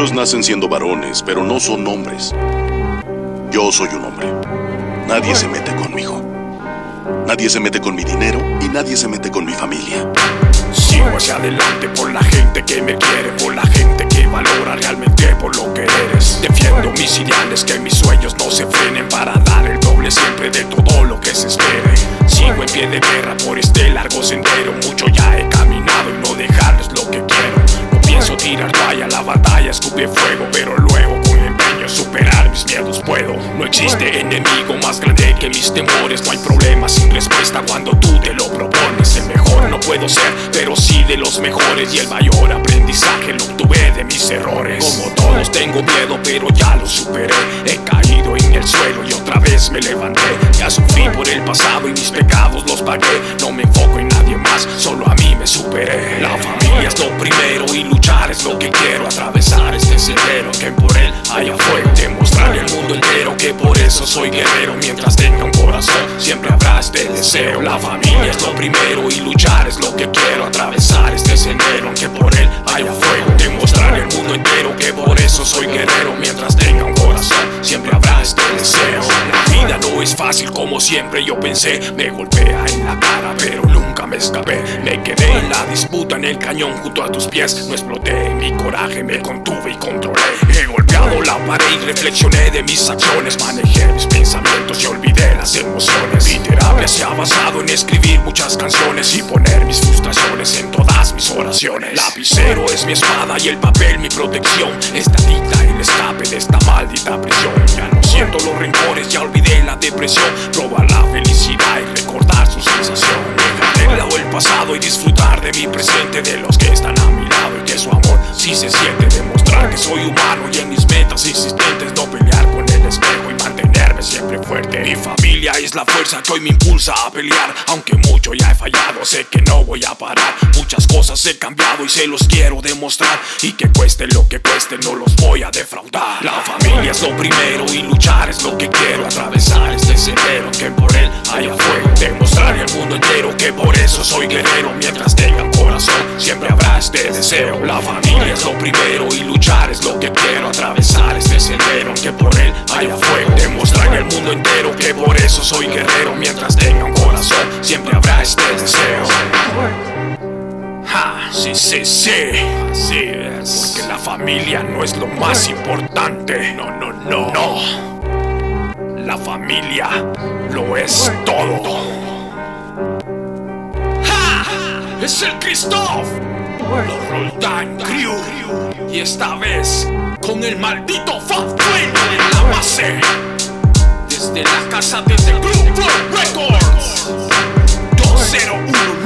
Muchos nacen siendo varones, pero no son hombres. Yo soy un hombre. Nadie se mete conmigo. Nadie se mete con mi dinero y nadie se mete con mi familia. Sigo hacia adelante por la gente que me quiere, por la gente que valora realmente por lo que eres. Defiendo mis ideales, que mis sueños no se frenen, para dar el doble siempre de todo lo que se espere. Sigo en pie de guerra por este largo sendero, mucho ya he caminado y no dejarles lo que quiero. No pienso tirar raya, la batalla escupe fuego, pero luego con empeño superar mis miedos puedo. No existe enemigo más grande que mis temores, no hay problema sin respuesta cuando tú te lo propones. El mejor no puedo ser, pero sí de los mejores, y el mayor aprendizaje lo obtuve de mis errores. Como todos tengo miedo, pero ya lo superé. He caído en el suelo y otra vez me levanté. Ya sufrí por el pasado y mis pecados los pagué. No me enfoco en nadie más, solo a mí me superé. La familia es lo primero y luchar es lo que quiero. Atravesar este sendero que por él haya fuego, demostrarle al mundo entero que por eso soy guerrero. Mientras tenga un corazón siempre habrá este deseo. La familia es lo primero y luchar es lo que quiero. Atravesar este sendero aunque por él haya fuego, demostrarle al mundo entero que por eso soy guerrero. Mientras tenga un corazón siempre habrá este deseo. La vida no es fácil como siempre yo pensé. Me golpea en la cara pero nunca me escapé. Me quedé en la disputa, en el cañón junto a tus pies. No exploté, mi coraje me contuve y controlé. He golpeado la pared y reflexioné de mis acciones. Manejé mis pensamientos y olvidé las emociones. Mi terapia se ha basado en escribir muchas canciones y poner mis frustraciones en todas mis oraciones. Lapicero es mi espada y el papel mi protección. Esta tinta el escape de esta maldita prisión. Ya no siento los rencores, ya olvidé la depresión. Probar la felicidad y recordar su sensación. Dejar de lado el pasado y disfrutar de mi presente, de los que están a mi lado y que su amor sí se siente. Demostrar que soy humano y en mis metas insistentes, no pelear con el espejo y mantenerme siempre fuerte. Mi familia es la fuerza que hoy me impulsa a pelear. Aunque mucho ya he fallado, sé que no voy a parar. Muchas cosas he cambiado y se los quiero demostrar. Y que cueste lo que cueste, no los voy a defraudar. La familia es lo primero y luchar es lo que quiero. Atravesar este sendero que por él haya fuego, demostrarle al mundo entero que por eso soy guerrero. Mientras tenga un corazón siempre habrá este deseo. La familia es lo primero y luchar es lo que quiero. Atravesar este sendero que por él haya fuego, demostrarle al mundo entero que por eso soy guerrero. Mientras tenga un corazón siempre habrá este deseo. Sí, sí, sí, así es. Porque la familia no es lo más importante. No, no, no, no. La familia lo es todo. ¡Ja! ¡Es el Christoph! Los Roldán, Ryu. Y esta vez con el maldito Fab en la base. Desde la casa de Teb Records 201.